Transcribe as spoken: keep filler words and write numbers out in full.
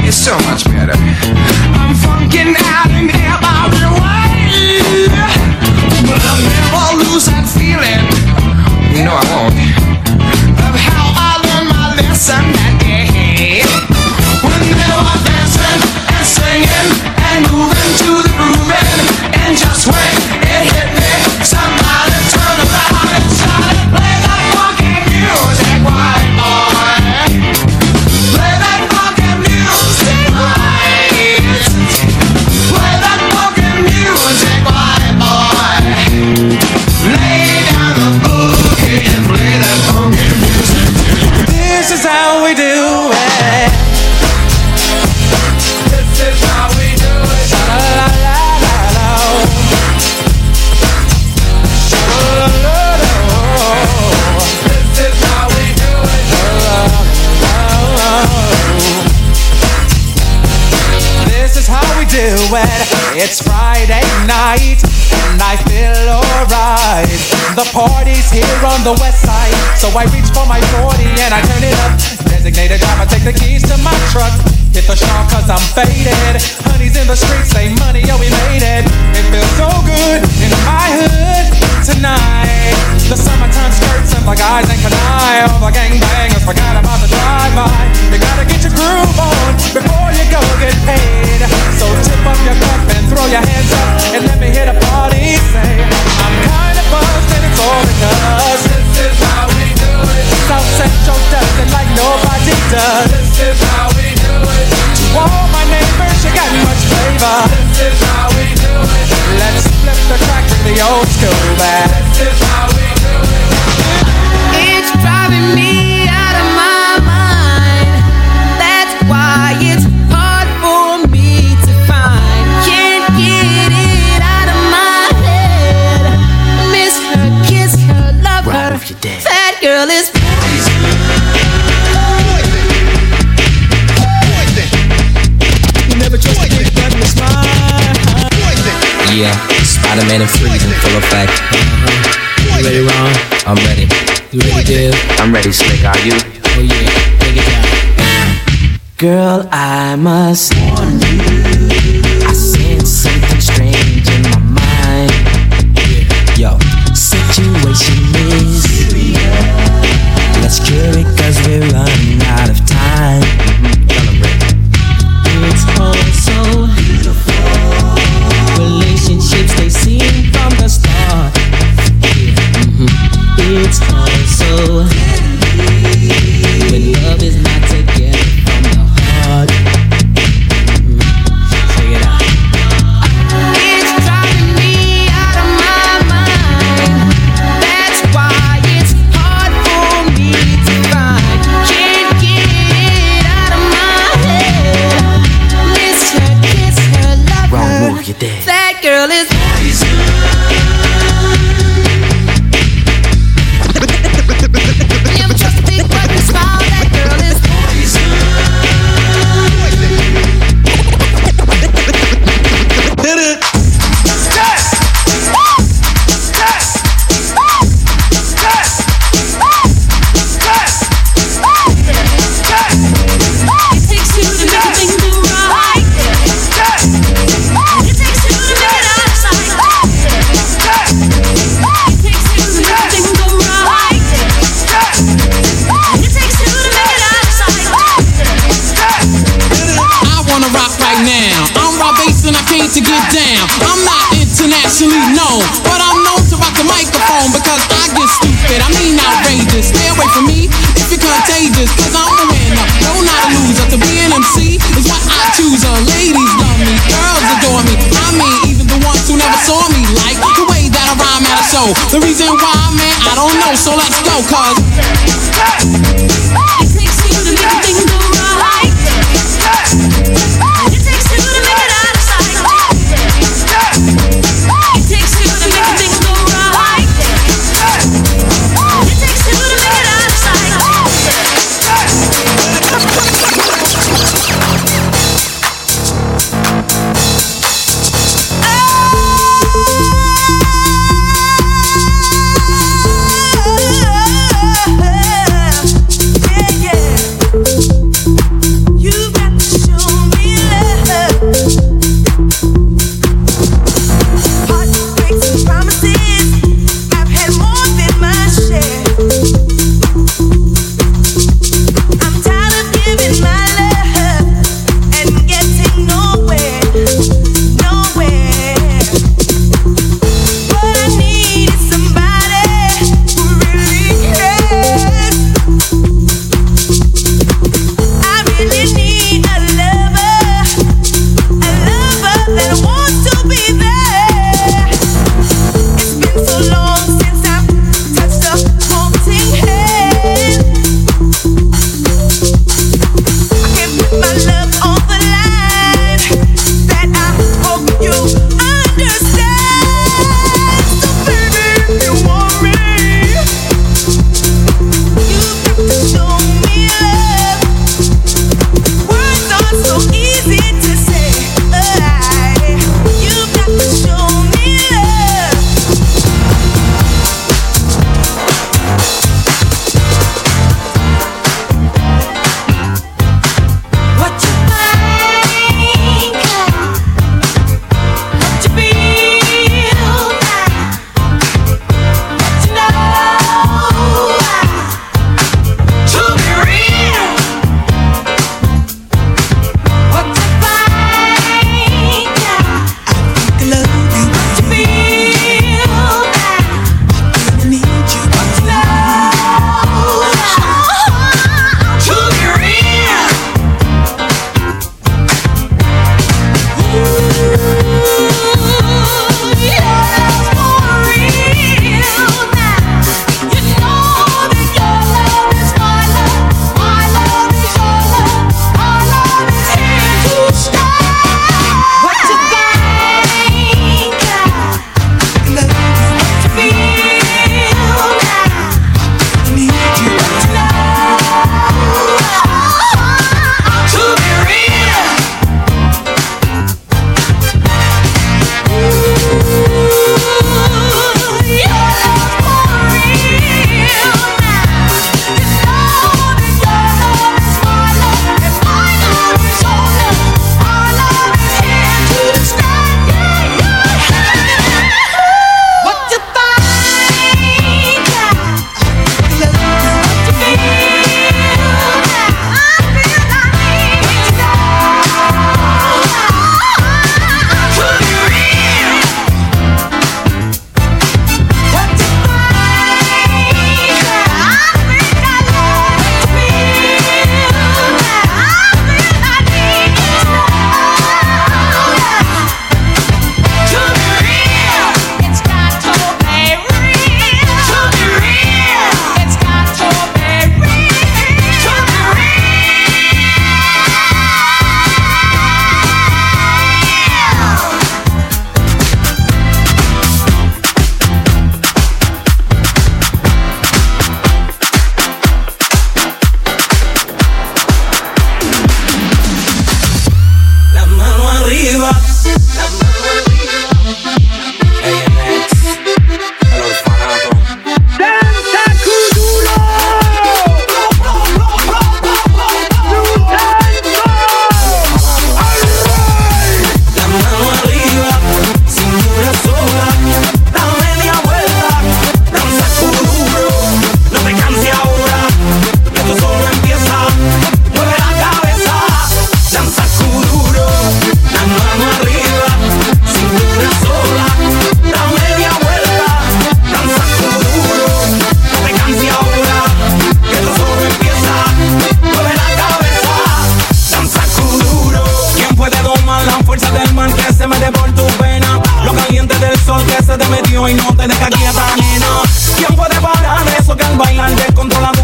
It's so much better. I'm funkin' out in every way, but I'll never lose that feeling. No, I won't. Of how I learned my lesson that day. When they were dancing and singing and moving to the grooving, and just when it hit me, somebody turned around and started playing that fucking music, white boy. It's Friday night and I feel alright. The party's here on the west side, so I reach for my forty and I turn it up. Designated driver, take the keys to my truck. Hit the shop cause I'm faded. Honey's in the streets, say money, oh we made it. It feels so good in my hood tonight. The summertime skirts and black eyes and can I. All the gangbangers forgot about the drive-by. You gotta get your groove on before you go get paid. So tip up your cup and throw your hands up and let me hear the party say, I'm kinda buzzed and it's all because this is how we do it. South Central does it like nobody does. This is how we do it. To all my neighbors, you got much flavor. This is how we do it. Let's flip the crack with the old school back. This is how we do it. It's driving me out of my mind. That's why it's hard for me to find. Can't get it out of my head. Miss her, kiss her, love right her. Off your day. That girl is. Yeah, Spider-Man and Freezing, full effect. You ready, Ron? I'm ready. You ready, Dale? I'm ready, Slick, are you? Oh yeah, take it down. Girl, I must warn you, I sense something strange in my mind. Yo, situation is serious. Let's cure it cause we're running out of time. It's all so beautiful. Relationships they seem from the start. Yeah. Mm-hmm. It's all so heavy when love is not together from the heart. Mm-hmm. Check it out. It's driving me out of my mind. That's why it's hard for me to find. Can't get it out of my head. Miss her, kiss her, love her. Wrong move, you're dead. Girl is poison. Never trust me, but the smile. That girl is poison. Did it? Yes! Yes! Yes! Yes! Yes! It takes you to make things do right. Yes! It takes you. To get down, I'm not internationally known, but I'm known to rock the microphone because I get stupid. I mean outrageous. Stay away from me if you're contagious, cause I'm a winner, no not a loser. To be an M C is what I choose. Uh, ladies love me, girls adore me. I mean even the ones who never saw me like the way that I rhyme at a show. The reason why, man, I don't know. So let's go, cause it takes you to make things go right. It takes you to make it. It takes two to make things go right. It takes two to make it out of sight. Oh. niño y no tenés que aquí a tan nena. Tiempo de parar eso que el bailante controla.